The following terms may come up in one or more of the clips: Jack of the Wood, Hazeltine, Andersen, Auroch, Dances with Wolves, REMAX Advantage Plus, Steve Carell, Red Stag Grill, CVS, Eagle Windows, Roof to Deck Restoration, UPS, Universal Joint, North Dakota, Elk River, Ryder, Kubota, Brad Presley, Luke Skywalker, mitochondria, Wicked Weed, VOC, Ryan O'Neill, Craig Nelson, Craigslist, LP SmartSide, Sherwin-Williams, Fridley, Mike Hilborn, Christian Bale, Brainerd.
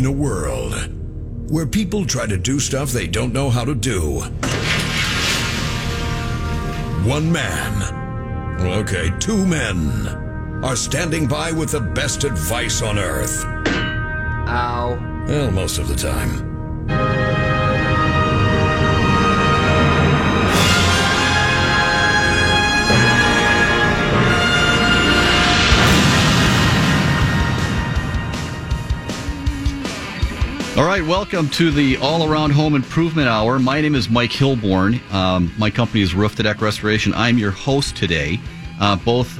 In a world where people try to do stuff they don't know how to do, one man, okay, two men, are standing by with the best advice on earth. Ow. Well, most of the time. All right, welcome to the All-Around Home Improvement Hour. My name is Mike Hilborn. My company is Roof to Deck Restoration. I'm your host today. Both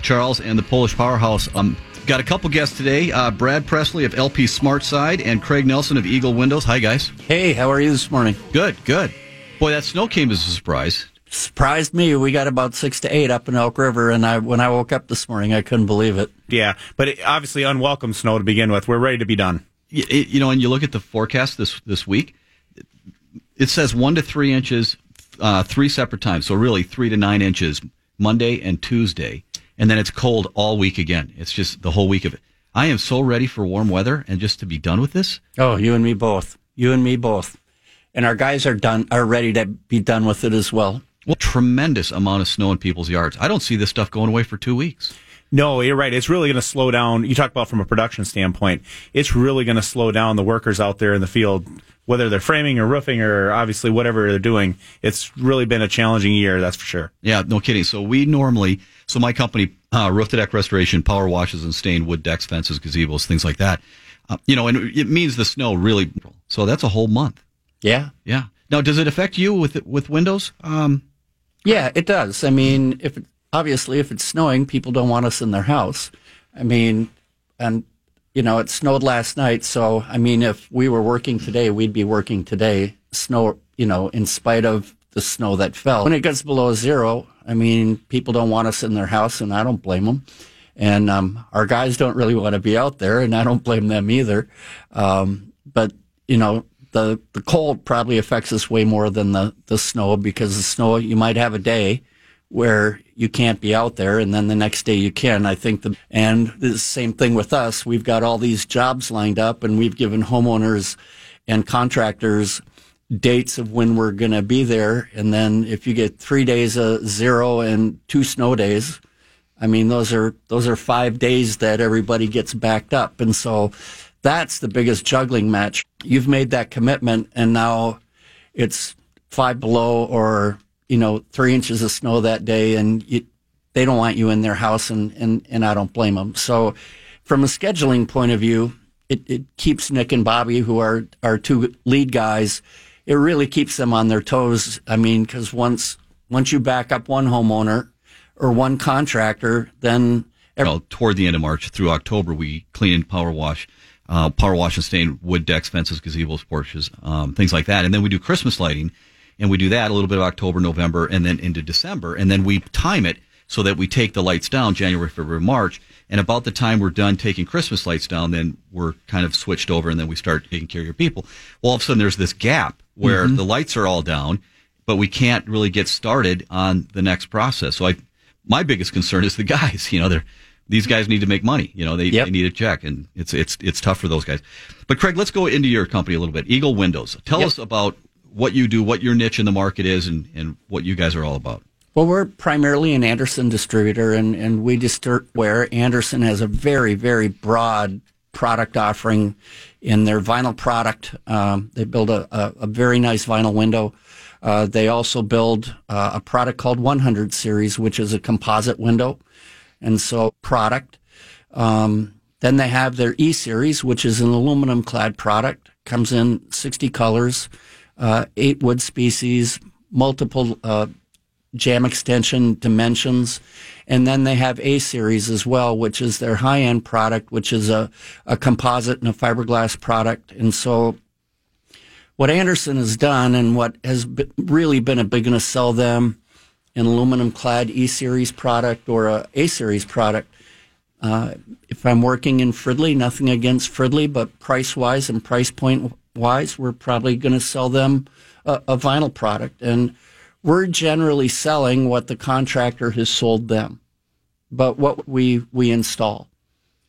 Charles and the Polish Powerhouse. Got a couple guests today. Brad Presley of LP SmartSide and Craig Nelson of Eagle Windows. Hi, guys. Hey, how are you this morning? Good, good. Boy, that snow came as a surprise. Surprised me. We got about 6 to 8 up in Elk River, and when I woke up this morning, I couldn't believe it. Yeah, but it, obviously unwelcome snow to begin with. We're ready to be done. You know, and you look at the forecast this week, it says 1 to 3 inches three separate times. So really 3 to 9 inches Monday and Tuesday. And then it's cold all week again. It's just the whole week of it. I am so ready for warm weather and just to be done with this. Oh, you and me both. You and me both. And our guys are ready to be done with it as well. Well, tremendous amount of snow in people's yards. I don't see this stuff going away for 2 weeks. No, you're right. It's really going to slow down. You talk about from a production standpoint. It's really going to slow down the workers out there in the field, whether they're framing or roofing or obviously whatever they're doing. It's really been a challenging year, that's for sure. Yeah, no kidding. So we normally, my company, Roof to Deck Restoration, power washes and stained wood decks, fences, gazebos, things like that. You know, and it means the snow really. So that's a whole month. Yeah. Yeah. Now, does it affect you with windows? Yeah, it does. I mean, obviously, if it's snowing, people don't want us in their house. I mean, and, you know, it snowed last night. So, I mean, if we were working today, we'd be working today. Snow, you know, in spite of the snow that fell. When it gets below zero, I mean, people don't want us in their house, and I don't blame them. And our guys don't really want to be out there, and I don't blame them either. But, you know, the cold probably affects us way more than the snow, because the snow, you might have a day where you can't be out there, and then the next day you can. I think the same thing with us. We've got all these jobs lined up, and we've given homeowners and contractors dates of when we're going to be there. And then if you get 3 days of zero and 2 snow days, I mean, those are 5 days that everybody gets backed up. And so that's the biggest juggling match. You've made that commitment, and now it's 5 below or, you know, 3 inches of snow that day, and they don't want you in their house, and I don't blame them. So from a scheduling point of view, it keeps Nick and Bobby, who are our two lead guys, it really keeps them on their toes. I mean, because once you back up one homeowner or one contractor, then... toward the end of March through October, we clean and power wash and stain wood decks, fences, gazebos, porches, things like that. And then we do Christmas lighting. And we do that a little bit of October, November, and then into December. And then we time it so that we take the lights down January, February, March. And about the time we're done taking Christmas lights down, then we're kind of switched over, and then we start taking care of your people. Well, all of a sudden there's this gap where the lights are all down, but we can't really get started on the next process. So my biggest concern is the guys. You know, these guys need to make money. You know, they need a check, and it's tough for those guys. But, Craig, let's go into your company a little bit. Eagle Windows. Tell us about what you do, what your niche in the market is, and what you guys are all about. Well, we're primarily an Andersen distributor, and we distribute where Andersen has a very, very broad product offering in their vinyl product. They build a very nice vinyl window. They also build a product called 100 Series, which is a composite window, and so product. Then they have their E-Series, which is an aluminum-clad product. Comes in 60 colors. 8 wood species, multiple jam extension dimensions. And then they have A-Series as well, which is their high-end product, which is a composite and a fiberglass product. And so what Andersen has done and what has really been a big one to sell them an aluminum-clad E-Series product or a A-Series product. If I'm working in Fridley, nothing against Fridley, but price-wise and price point-wise, we're probably going to sell them a vinyl product. And we're generally selling what the contractor has sold them, but what we install.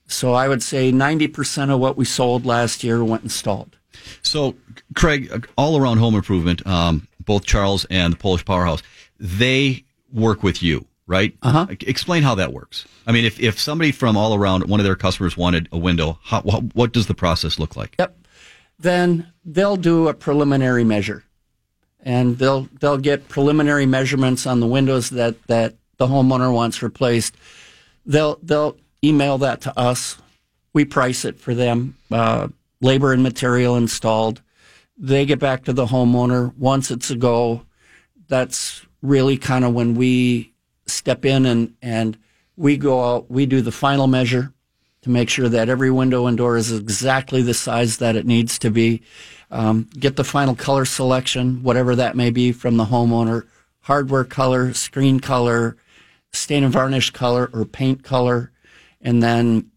So I would say 90% of what we sold last year went installed. So, Craig, all around home improvement, both Charles and the Polish Powerhouse, they work with you, right? Uh-huh. Explain how that works. I mean, if somebody from all around, one of their customers wanted a window, how, what does the process look like? Yep. Then they'll do a preliminary measure, and they'll get preliminary measurements on the windows that the homeowner wants replaced. They'll email that to us. We price it for them. Labor and material installed. They get back to the homeowner. Once it's a go, that's really kind of when we step in and we go out, we do the final measure to make sure that every window and door is exactly the size that it needs to be. Get the final color selection, whatever that may be, from the homeowner. Hardware color, screen color, stain and varnish color, or paint color. And then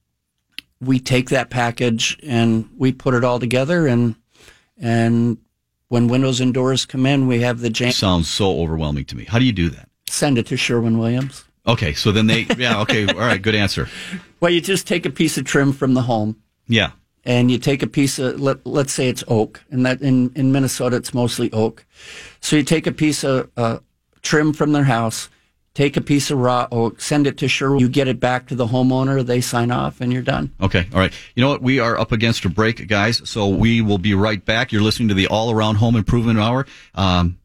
we take that package and we put it all together, and when windows and doors come in, we have the jam. Sounds so overwhelming to me. How do you do that? Send it to Sherwin-Williams. Okay, so then they, yeah, okay, all right, good answer. Well, you just take a piece of trim from the home. Yeah. And you take a piece of, let's say it's oak, and that in Minnesota it's mostly oak. So you take a piece of trim from their house, take a piece of raw oak, send it to Sherwin. You get it back to the homeowner. They sign off, and you're done. Okay. All right. You know what? We are up against a break, guys, so we will be right back. You're listening to the All Around Home Improvement Hour.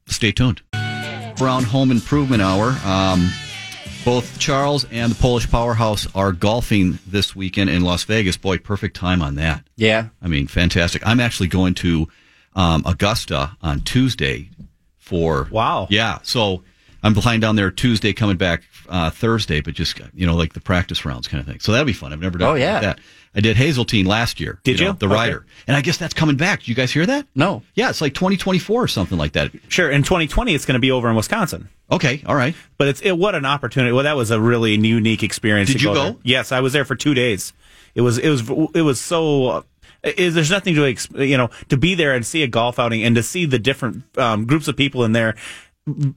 Stay tuned. Around Home Improvement Hour. Both Charles and the Polish Powerhouse are golfing this weekend in Las Vegas. Boy, perfect time on that. Yeah. I mean, fantastic. I'm actually going to Augusta on Tuesday for... Wow. Yeah. So... I'm flying down there Tuesday, coming back Thursday, but just, you know, like the practice rounds kind of thing. So that'll be fun. I've never done like that. I did Hazeltine last year. Did you? Know, the Ryder. And I guess that's coming back. Did you guys hear that? No. Yeah, it's like 2024 or something like that. Sure. In 2020, it's going to be over in Wisconsin. Okay. All right. But what an opportunity. Well, that was a really unique experience. Did you go? Yes, I was there for 2 days. It was so... there's nothing to, you know, to be there and see a golf outing and to see the different groups of people in there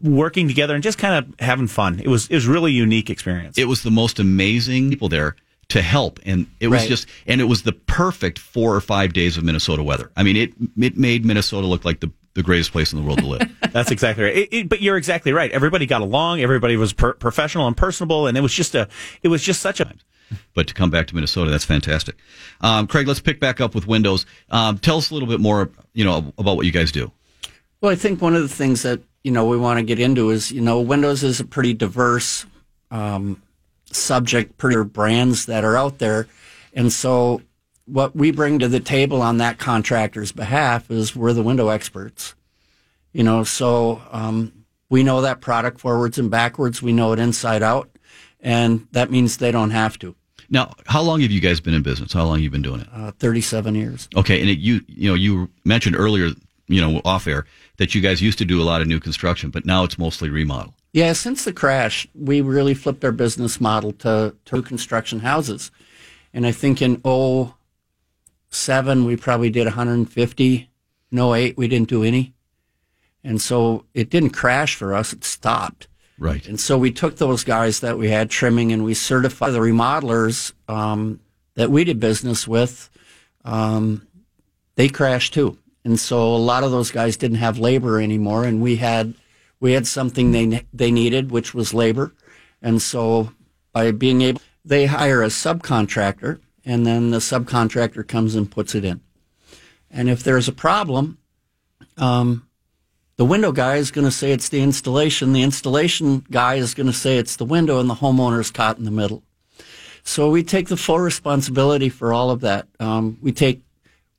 working together and just kind of having fun. It was really unique experience. It was the most amazing people there to help, and it was just, and it was the perfect 4 or 5 days of Minnesota weather. I mean, it made Minnesota look like the greatest place in the world to live. That's exactly right. But you're exactly right. Everybody got along. Everybody was professional and personable, and it was just such a. But to come back to Minnesota, that's fantastic. Craig, let's pick back up with windows. Tell us a little bit more, you know, about what you guys do. Well, I think one of the things that, you know, we want to get into is, you know, windows is a pretty diverse subject, pretty brands that are out there. And so what we bring to the table on that contractor's behalf is we're the window experts. You know, so we know that product forwards and backwards. We know it inside out. And that means they don't have to. Now, how long have you guys been in business? How long have you been doing it? 37 years. Okay. And you mentioned earlier, you know, off air, that you guys used to do a lot of new construction, but now it's mostly remodel. Yeah, since the crash, we really flipped our business model to construction houses. And I think in 2007, we probably did 150. In 2008, we didn't do any. And so it didn't crash for us. It stopped. Right. And so we took those guys that we had trimming, and we certified the remodelers that we did business with. They crashed, too. And so a lot of those guys didn't have labor anymore, and we had something they needed, which was labor. And so by being able, they hire a subcontractor, and then the subcontractor comes and puts it in. And if there's a problem, the window guy is going to say it's the installation guy is going to say it's the window, and the homeowner's caught in the middle. So we take the full responsibility for all of that.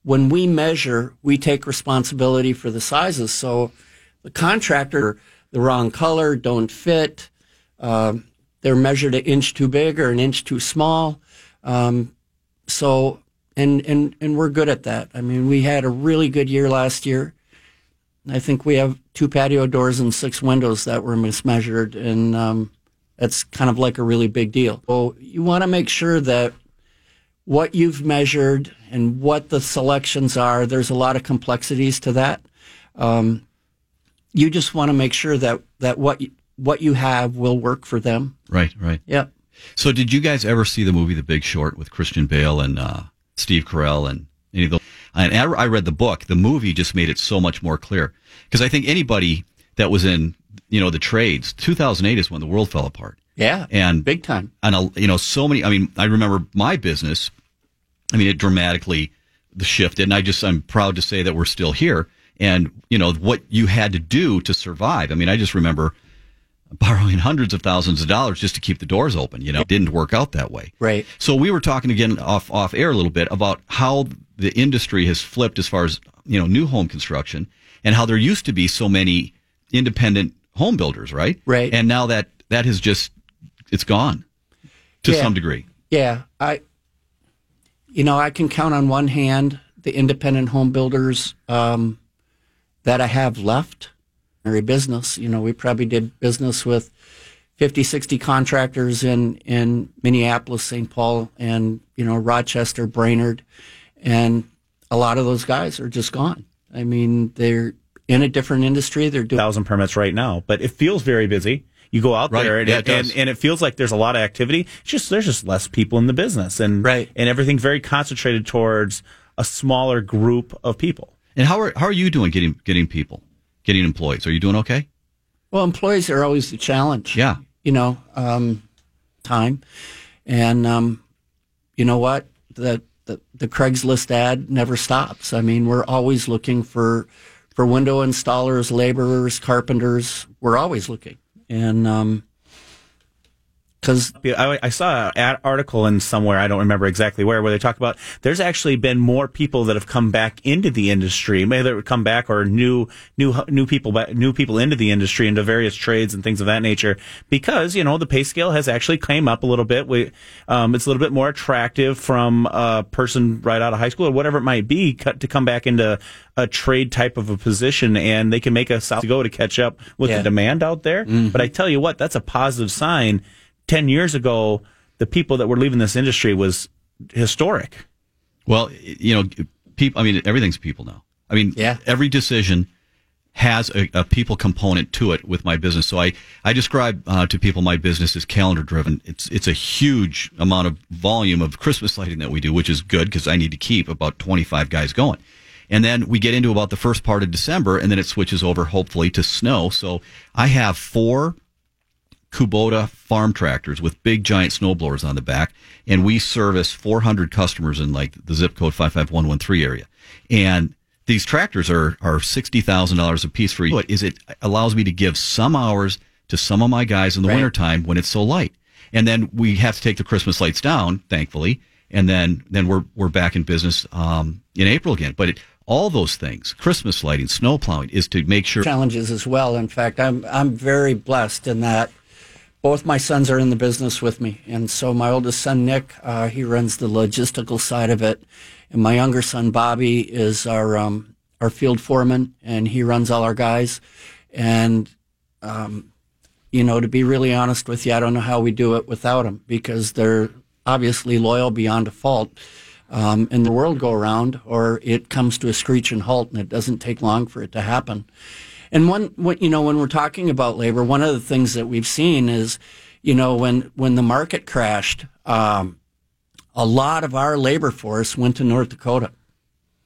When we measure, we take responsibility for the sizes. So the contractor, the wrong color, don't fit. They're measured an inch too big or an inch too small. So we're good at that. I mean, we had a really good year last year. I think we have 2 patio doors and 6 windows that were mismeasured, and that's kind of like a really big deal. So you want to make sure that what you've measured and what the selections are, there's a lot of complexities to that. You just want to make sure that what you have will work for them. Right. Yeah. So did you guys ever see the movie The Big Short with Christian Bale and Steve Carell and any of those? And I read the book. The movie just made it so much more clear. Because I think anybody that was in, you know, the trades, 2008 is when the world fell apart. Yeah, and big time. And, you know, so many, I mean, I remember my business, I mean, it dramatically shifted. And I'm proud to say that we're still here. And, you know, what you had to do to survive. I mean, I just remember borrowing hundreds of thousands of dollars just to keep the doors open. You know, it didn't work out that way. Right. So we were talking again off air a little bit about how the industry has flipped as far as, you know, new home construction and how there used to be so many independent home builders, right? Right. And now that has just, it's gone to some degree. Yeah. I can count on one hand the independent home builders that I have left. Business, you know, we probably did business with 50, 60 contractors in Minneapolis, St. Paul, and, you know, Rochester, Brainerd, and a lot of those guys are just gone. I mean, they're in a different industry. They're doing 1,000 permits right now, but it feels very busy. You go out there, and, and it feels like there's a lot of activity. It's just there's just less people in the business, and and everything's very concentrated towards a smaller group of people. And how are you doing getting people? Getting employees. Are you doing okay? Well, employees are always the challenge. Yeah. You know, time. And you know what? The Craigslist ad never stops. I mean, we're always looking for window installers, laborers, carpenters. We're always looking. And because I saw an article in somewhere, I don't remember exactly where they talk about there's actually been more people that have come back into the industry, whether come back or new people into the industry, into various trades and things of that nature, because, you know, the pay scale has actually came up a little bit. It's a little bit more attractive from a person right out of high school or whatever it might be to come back into a trade type of a position, and they can make a south go to catch up with the demand out there. Mm-hmm. But I tell you what, that's a positive sign. 10 years ago, the people that were leaving this industry was historic. Well, you know, people. I mean, everything's people now. I mean, every decision has a people component to it with my business. So I describe to people my business is calendar driven. It's a huge amount of volume of Christmas lighting that we do, which is good because I need to keep about 25 guys going. And then we get into about the first part of December, and then it switches over, hopefully, to snow. So I have 4 Kubota farm tractors with big giant snowblowers on the back, and we service 400 customers in like the zip code 55113 area. And these tractors are $60,000 a piece for you. What is it allows me to give some hours to some of my guys in the wintertime when it's so light. And then we have to take the Christmas lights down, thankfully, and then we're back in business in April again. But all those things, Christmas lighting, snow plowing, is to make sure challenges as well. In fact, I'm very blessed in that. Both my sons are in the business with me, and so my oldest son, Nick, he runs the logistical side of it, and my younger son, Bobby, is our field foreman, and he runs all our guys, and, you know, to be really honest with you, I don't know how we do it without them, because they're obviously loyal beyond a fault, and the world go around, or it comes to a screech and halt, and it doesn't take long for it to happen. And when we're talking about labor, one of the things that we've seen is, you know, when the market crashed, a lot of our labor force went to North Dakota.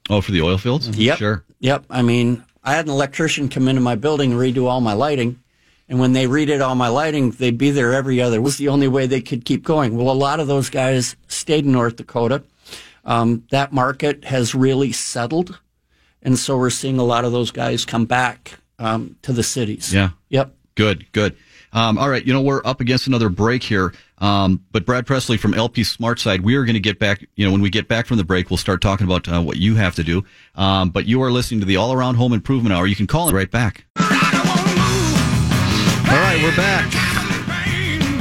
Oh, for the oil fields? Mm-hmm. Yep. Sure. Yep. I mean, I had an electrician come into my building and redo all my lighting. And when they redid all my lighting, they'd be there every other. It was the only way they could keep going. Well, a lot of those guys stayed in North Dakota. That market has really settled. And so we're seeing a lot of those guys come back to the cities. Yeah. Yep. Good. All right. You know, we're up against another break here. But Brad Presley from LP SmartSide, we are going to get back. You know, when we get back from the break, we'll start talking about what you have to do. But you are listening to the All Around Home Improvement Hour. You can call it right back. All right. We're back.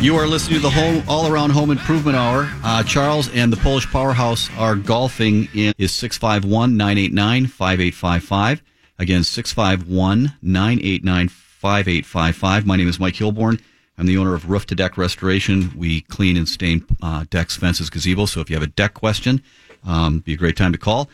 You are listening to the All-Around Home Improvement Hour. Charles and the Polish Powerhouse are golfing in is 651-989-5855. Again, 651-989-5855. My name is Mike Hilborn. I'm the owner of Roof to Deck Restoration. We clean and stain decks, fences, gazebo. So if you have a deck question, it'd be a great time to call.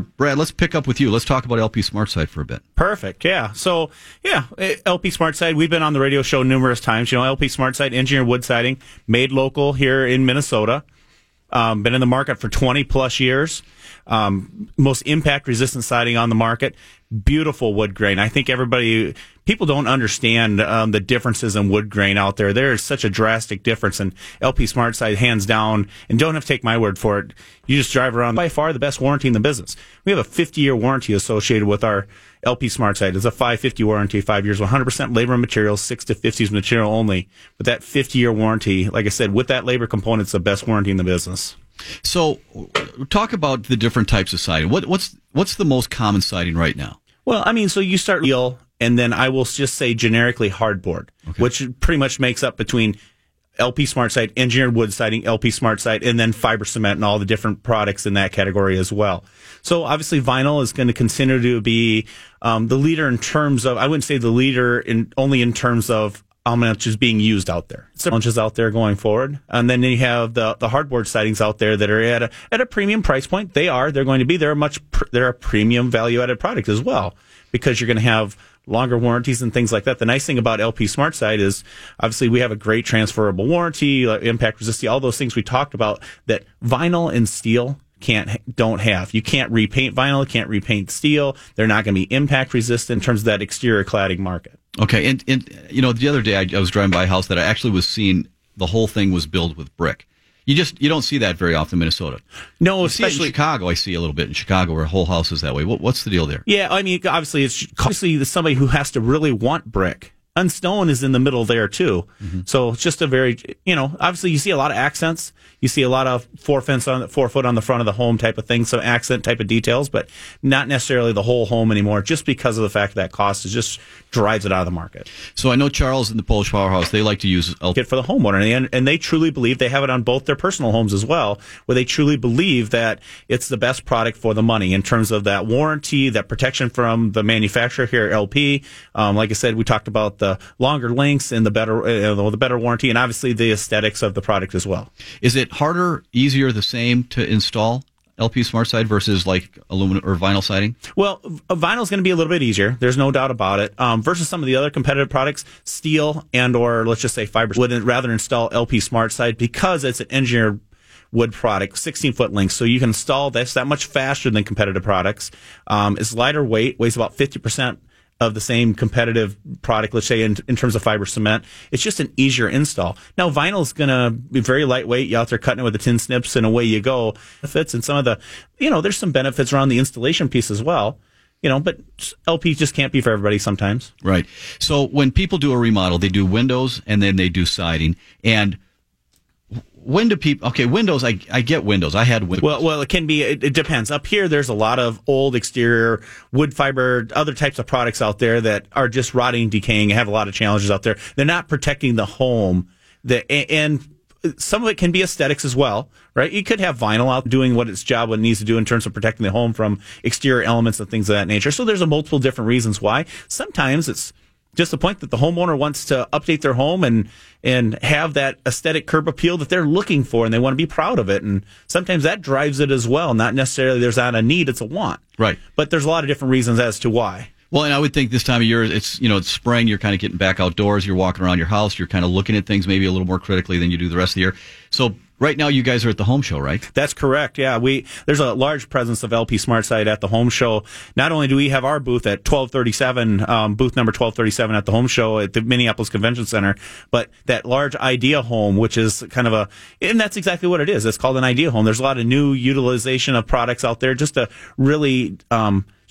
Brad, let's pick up with you. Let's talk about LP SmartSide for a bit. Perfect, yeah. So, yeah, LP SmartSide, we've been on the radio show numerous times. You know, LP SmartSide, engineered wood siding, made local here in Minnesota. Been in the market for 20-plus years. Most impact-resistant siding on the market. Beautiful wood grain. I think people don't understand the differences in wood grain out there. There is such a drastic difference, and LP SmartSide, hands down, and don't have to take my word for it, you just drive around, by far the best warranty in the business. We have a 50-year warranty associated with our LP SmartSide. It's a 550 warranty, 5 years, 100% labor and materials, 6 to 50s material only. But that 50-year warranty, like I said, with that labor component, it's the best warranty in the business. So talk about the different types of siding. What's the most common siding right now? Well, I mean, so you start steel, and then I will just say generically hardboard, okay, which pretty much makes up between LP SmartSide, engineered wood siding, LP SmartSide, and then fiber cement and all the different products in that category as well. So obviously vinyl is going to continue to be the leader in terms of, I wouldn't say the leader only in terms of how much is being used out there. It's challenges out there going forward. And then you have the hardboard sidings out there that are at a premium price point. They're a premium value added product as well, because you're going to have longer warranties and things like that. The nice thing about LP SmartSide is obviously we have a great transferable warranty, impact resistance, all those things we talked about that vinyl and steel don't have. You can't repaint vinyl, can't repaint steel. They're not going to be impact resistant in terms of that exterior cladding market. Okay, and you know, the other day I was driving by a house that I actually was seeing the whole thing was built with brick. You don't see that very often in Minnesota. No, especially in Chicago. I see a little bit in Chicago where whole house is that way. What's the deal there? Yeah, I mean, obviously there's somebody who has to really want brick. And stone is in the middle there too. Mm-hmm. So it's just a very, you know, obviously you see a lot of accents. You see a lot of 4 foot on the front of the home type of thing, some accent type of details, but not necessarily the whole home anymore, just because of the fact that cost just drives it out of the market. So I know Charles and the Polish Powerhouse, they like to use it for the homeowner, and they truly believe they have it on both their personal homes as well, where they truly believe that it's the best product for the money in terms of that warranty, that protection from the manufacturer here at LP. Like I said, we talked about the longer lengths and the better warranty, and obviously the aesthetics of the product as well. Is it harder, easier, the same to install LP SmartSide versus like aluminum or vinyl siding? Well, vinyl is going to be a little bit easier. There's no doubt about it. Versus some of the other competitive products, steel and or let's just say fiber, wouldn't rather install LP SmartSide because it's an engineered wood product, 16-foot lengths, so you can install that much faster than competitive products. It's lighter weight, weighs about 50%. Of the same competitive product, let's say in terms of fiber cement. It's just an easier install. Now, vinyl is going to be very lightweight. You're out there cutting it with the tin snips and away you go. Benefits and some of the, you know, there's some benefits around the installation piece as well, you know, but LP just can't be for everybody sometimes. Right. So when people do a remodel, they do windows and then they do siding. And when do people? Okay, windows. I get windows. I had windows. Well, it can be. It depends. Up here, there's a lot of old exterior wood fiber, other types of products out there that are just rotting, decaying, have a lot of challenges out there. They're not protecting the home. And some of it can be aesthetics as well, right? You could have vinyl out doing what its job what it needs to do in terms of protecting the home from exterior elements and things of that nature. So there's a multiple different reasons why. Sometimes it's just the point that the homeowner wants to update their home and have that aesthetic curb appeal that they're looking for, and they want to be proud of it. And sometimes that drives it as well. Not necessarily there's not a need, it's a want. Right. But there's a lot of different reasons as to why. Well, and I would think this time of year, it's, you know, it's spring, you're kind of getting back outdoors, you're walking around your house, you're kind of looking at things maybe a little more critically than you do the rest of the year. So right now, you guys are at the home show, right? That's correct. Yeah, there's a large presence of LP SmartSide at the home show. Not only do we have our booth at 1237, booth number 1237 at the home show at the Minneapolis Convention Center, but that large idea home, which is kind of and that's exactly what it is. It's called an idea home. There's a lot of new utilization of products out there, just to really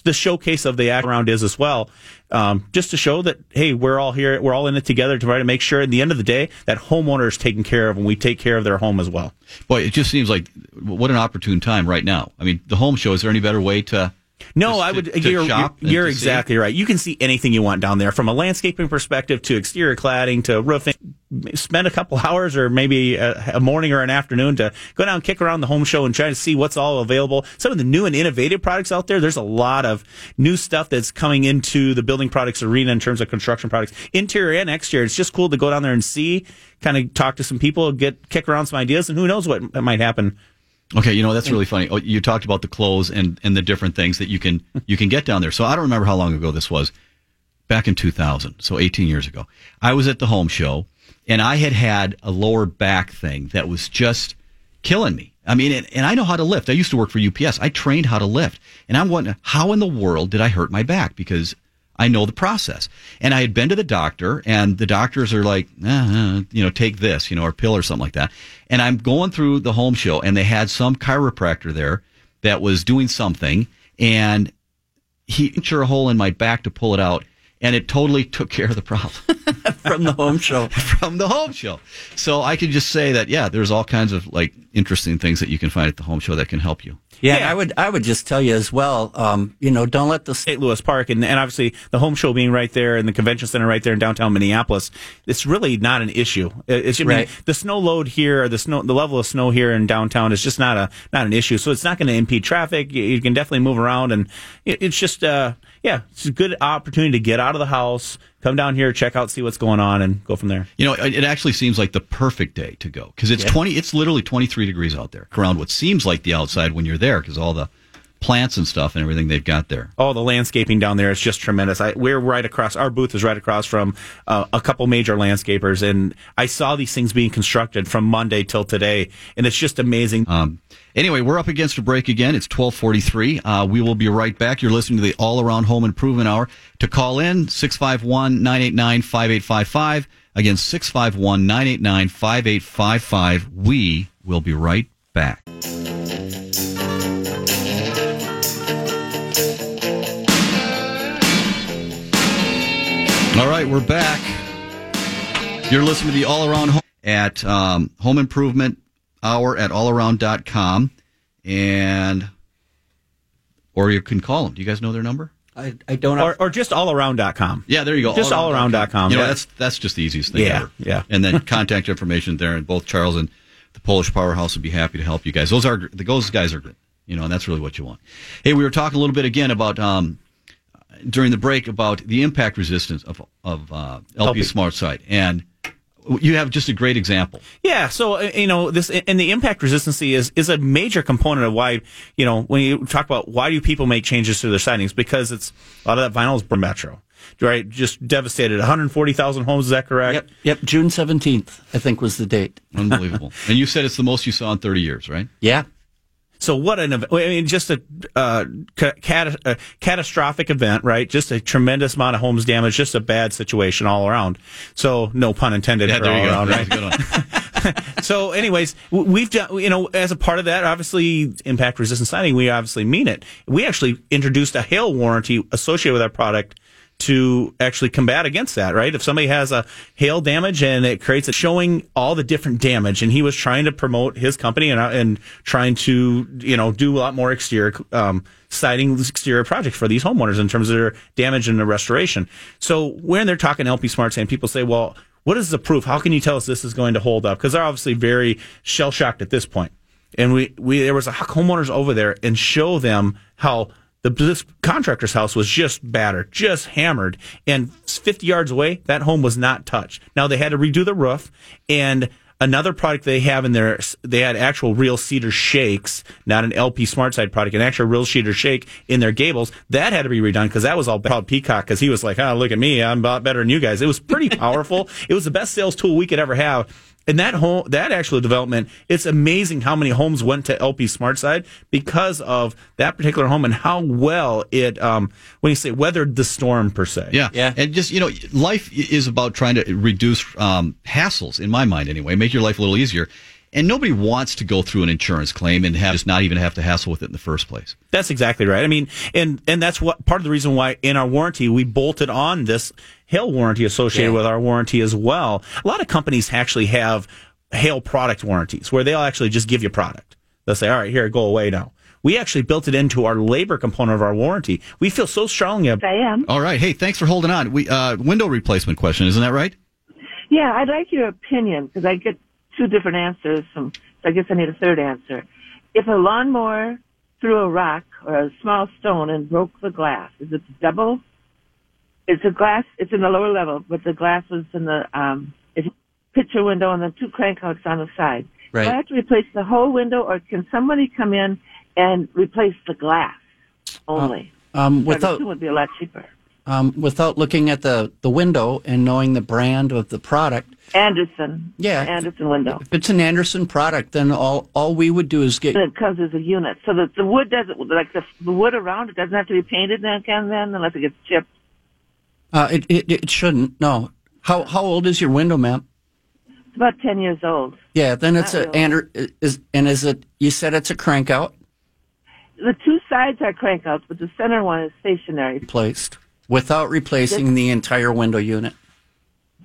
the showcase of the act around is as well. Just to show that, hey, we're all here, we're all in it together to try to make sure at the end of the day that homeowner is taken care of and we take care of their home as well. Boy, it just seems like what an opportunine time right now. I mean, the home show, is there any better way to... No, I would. You're exactly right. You can see anything you want down there, from a landscaping perspective to exterior cladding to roofing. Spend a couple hours or maybe a morning or an afternoon to go down and kick around the home show and try to see what's all available. Some of the new and innovative products out there. There's a lot of new stuff that's coming into the building products arena in terms of construction products, interior and exterior. It's just cool to go down there and see, kind of talk to some people, kick around some ideas, and who knows what might happen. Okay, you know, that's really funny. Oh, you talked about the clothes and the different things that you can get down there. So I don't remember how long ago this was. Back in 2000, so 18 years ago. I was at the home show, and I had a lower back thing that was just killing me. I mean, and I know how to lift. I used to work for UPS. I trained how to lift. And I'm wondering, how in the world did I hurt my back? Because I know the process. And I had been to the doctor, and the doctors are like, take this, or a pill or something like that. And I'm going through the home show, and they had some chiropractor there that was doing something, and he punched a hole in my back to pull it out, and it totally took care of the problem. From the home show. From the home show. So I could just say that, yeah, there's all kinds of, interesting things that you can find at the home show that can help you. Yeah. I would just tell you as well, don't let the St. Louis Park, and obviously the home show being right there and the convention center right there in downtown Minneapolis, it's really not an issue. The snow load here, or the level of snow here in downtown is just not an issue. So it's not going to impede traffic. You can definitely move around, and it's just, it's a good opportunity to get out of the house, come down here, check out, see what's going on, and go from there. It actually seems like the perfect day to go, because it's it's literally 23 degrees out there, around what seems like the outside when you're there, because all the plants and stuff and everything they've got there. Oh, the landscaping down there is just tremendous. We're right across, our booth is right across from a couple major landscapers, and I saw these things being constructed from Monday till today, and it's just amazing. Anyway, we're up against a break again. It's 12:43. We will be right back. You're listening to the All Around Home Improvement Hour. To call in, 651-989-5855. Again, 651-989-5855. We will be right back. All right, we're back. You're listening to the All Around Home at Home Improvement Hour at allaround.com, or you can call them. Do you guys know their number? I don't. Or just allaround.com. Yeah, there you go. Just allaround.com. That's just the easiest thing ever. Yeah. And then contact information there, and both Charles and the Polish Powerhouse would be happy to help you guys. Those guys are good, and that's really what you want. Hey, we were talking a little bit again about during the break about the impact resistance of LP SmartSide, and you have just a great example. Yeah, so this, and the impact resistance is a major component of why, when you talk about why do people make changes to their sidings, because it's a lot of that vinyl is from Metro. Right, just devastated. 140,000 homes, is that correct? Yep. June 17th, I think, was the date. Unbelievable. And you said it's the most you saw in 30 years, right? Yeah. So what a catastrophic event, right? Just a tremendous amount of homes damaged, just a bad situation all around. So no pun intended. Yeah, there you go. That's a good one. So anyways, we've done, as a part of that, obviously, impact resistant siding, we obviously mean it. We actually introduced a hail warranty associated with our product to actually combat against that, right? If somebody has a hail damage and it creates a showing all the different damage, and he was trying to promote his company and trying to, do a lot more exterior, siding exterior projects for these homeowners in terms of their damage and the restoration. So when they're talking LP Smart, and people say, well, what is the proof? How can you tell us this is going to hold up? Because they're obviously very shell shocked at this point. And there was a homeowners over there and show them how this contractor's house was just battered, just hammered, and 50 yards away, that home was not touched. Now, they had to redo the roof, and another product they have in there, they had actual real cedar shakes, not an LP SmartSide product, an actual real cedar shake in their gables. That had to be redone because that was all about Peacock, because he was like, look at me, I'm better than you guys. It was pretty powerful. It was the best sales tool we could ever have. And that actual development, it's amazing how many homes went to LP SmartSide because of that particular home and how well it, weathered the storm per se. Yeah. And just, life is about trying to reduce hassles, in my mind anyway, make your life a little easier. And nobody wants to go through an insurance claim and just not even have to hassle with it in the first place. That's exactly right. I mean, and that's what part of the reason why in our warranty we bolted on this hail warranty associated with our warranty as well. A lot of companies actually have hail product warranties where they'll actually just give you product. They'll say, all right, here, go away now. We actually built it into our labor component of our warranty. We feel so strongly about it. I am. All right. Hey, thanks for holding on. We window replacement question, isn't that right? Yeah, I'd like your opinion because I get two different answers, so I guess I need a third answer. If a lawnmower threw a rock or a small stone and broke the glass, is it double? It's in the lower level, but the glass was in the picture window and the two crankouts on the side. Right. Do I have to replace the whole window, or can somebody come in and replace the glass only? It would be a lot cheaper. Without looking at the window and knowing the brand of the product. Andersen. Yeah. Andersen window. If it's an Andersen product, then all we would do is get... And it comes as a unit. So that the wood doesn't, like the wood around it doesn't have to be painted then unless it gets chipped. It shouldn't, no. How old is your window, ma'am? It's about 10 years old. Yeah, then it's you said it's a crank out? The two sides are crank outs, but the center one is stationary. Placed. Without replacing the entire window unit.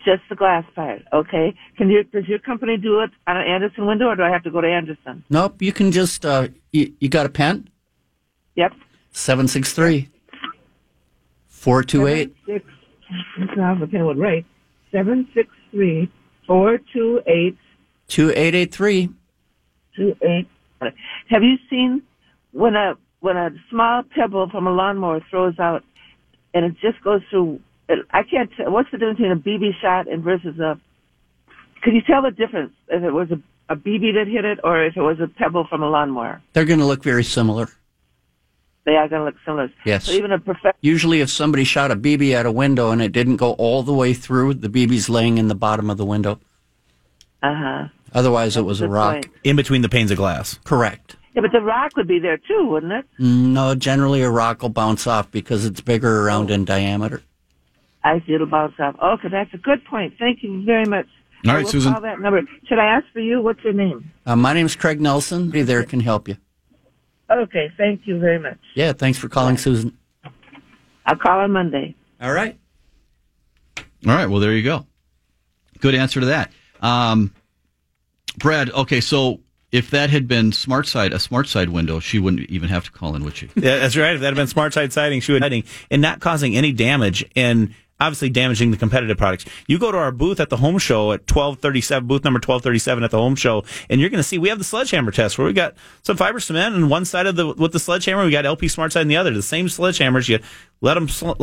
Just the glass part, okay. Does your company do it on an Andersen window, or do I have to go to Andersen? Nope, you can just, you got a pen? Yep. 763-428. The pen would write. 763-428. 2883. 28. Have you seen when a small pebble from a lawnmower throws out, and it just goes through, I can't tell, what's the difference between a BB shot and versus a, could you tell the difference if it was a BB that hit it or if it was a pebble from a lawnmower? They're going to look very similar. They are going to look similar. Yes. So even usually if somebody shot a BB at a window and it didn't go all the way through, the BB's laying in the bottom of the window. Uh-huh. Otherwise it was a rock. Point. In between the panes of glass. Correct. Yeah, but the rock would be there too, wouldn't it? No, generally a rock will bounce off because it's bigger around in diameter. I see, it'll bounce off. Okay, that's a good point. Thank you very much. All right, Susan. Call that number. Should I ask for you? What's your name? My name's Craig Nelson. Anybody there can help you. Okay, thank you very much. Yeah, thanks for calling, Susan. I'll call on Monday. All right. All right, well, there you go. Good answer to that. Brad, okay, so... If that had been a SmartSide window, she wouldn't even have to call in, would she? Yeah, that's right. If that had been SmartSide siding, she would be and not causing any damage and obviously damaging the competitive products. You go to our booth at the home show at 1237, booth number 1237 at the home show, and you're going to see we have the sledgehammer test where we got some fiber cement on one side with the sledgehammer, we got LP SmartSide on the other. The same sledgehammers, you let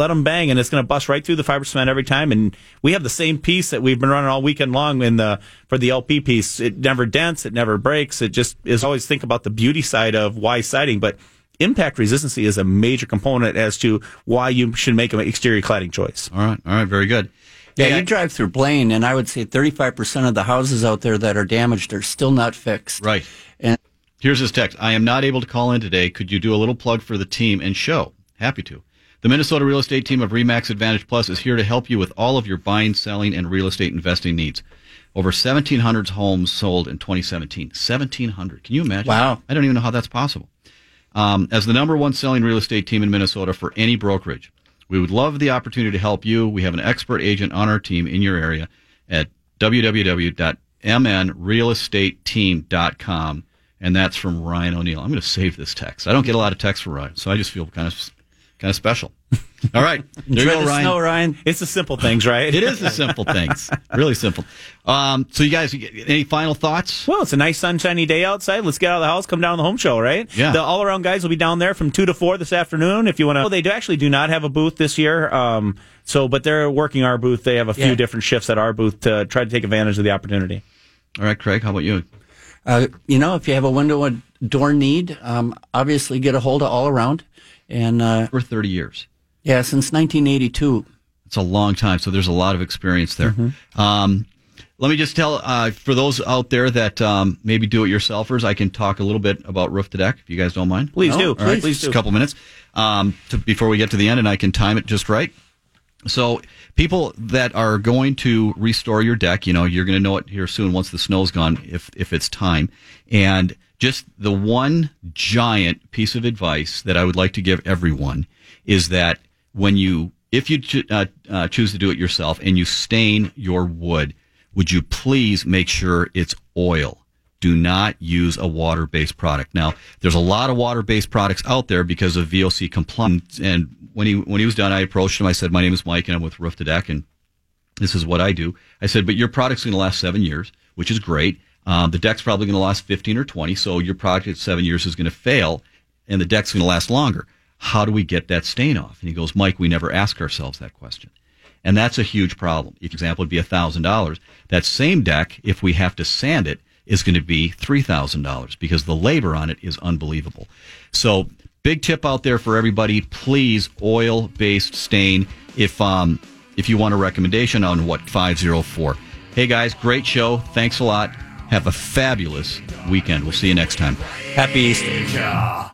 them bang, and it's going to bust right through the fiber cement every time. And we have the same piece that we've been running all weekend long for the LP piece. It never dents, it never breaks. It just is always think about the beauty side of why siding, but impact resistance is a major component as to why you should make an exterior cladding choice. All right, very good. Yeah, you drive through Blaine, and I would say 35% of the houses out there that are damaged are still not fixed. Right. And here's his text. I am not able to call in today. Could you do a little plug for the team and show? Happy to. The Minnesota real estate team of REMAX Advantage Plus is here to help you with all of your buying, selling, and real estate investing needs. Over 1,700 homes sold in 2017. 1,700. Can you imagine? Wow. I don't even know how that's possible. As the number one selling real estate team in Minnesota for any brokerage, we would love the opportunity to help you. We have an expert agent on our team in your area at www.mnrealestateteam.com, and that's from Ryan O'Neill. I'm going to save this text. I don't get a lot of texts from Ryan, so I just feel kind of special. All right. There you go, Ryan. Snow, Ryan. It's the simple things, right? It is the simple things. Really simple. So you guys, any final thoughts? Well, it's a nice sunshiny day outside. Let's get out of the house, come down to the home show, right? Yeah. The all-around guys will be down there from 2 to 4 this afternoon. If you want to, they actually do not have a booth this year. But they're working our booth. They have a few different shifts at our booth to try to take advantage of the opportunity. All right, Craig, how about you? If you have a window and door need, obviously get a hold of All Around. And for 30 years. Yeah, since 1982. It's a long time, so there's a lot of experience there. Mm-hmm. Let me just tell, for those out there that maybe do-it-yourselfers, I can talk a little bit about Roof to Deck, if you guys don't mind. Please do. All right, please do. Just a couple minutes before we get to the end, and I can time it just right. So people that are going to restore your deck, you're going to know it here soon once the snow's gone, if it's time. And just the one giant piece of advice that I would like to give everyone is that if you choose to do it yourself and you stain your wood, would you please make sure it's oil? Do not use a water-based product. Now, there's a lot of water-based products out there because of VOC compliance. And when he was done, I approached him. I said, my name is Mike, and I'm with Roof to Deck, and this is what I do. I said, but your product's going to last 7 years, which is great. The deck's probably going to last 15 or 20, so your product at 7 years is going to fail, and the deck's going to last longer. How do we get that stain off? And he goes, Mike, we never ask ourselves that question. And that's a huge problem. If, for example, it would be $1,000. That same deck, if we have to sand it, is going to be $3,000 because the labor on it is unbelievable. So big tip out there for everybody. Please, oil-based stain. If you want a recommendation on what 504. Hey, guys, great show. Thanks a lot. Have a fabulous weekend. We'll see you next time. Happy Easter.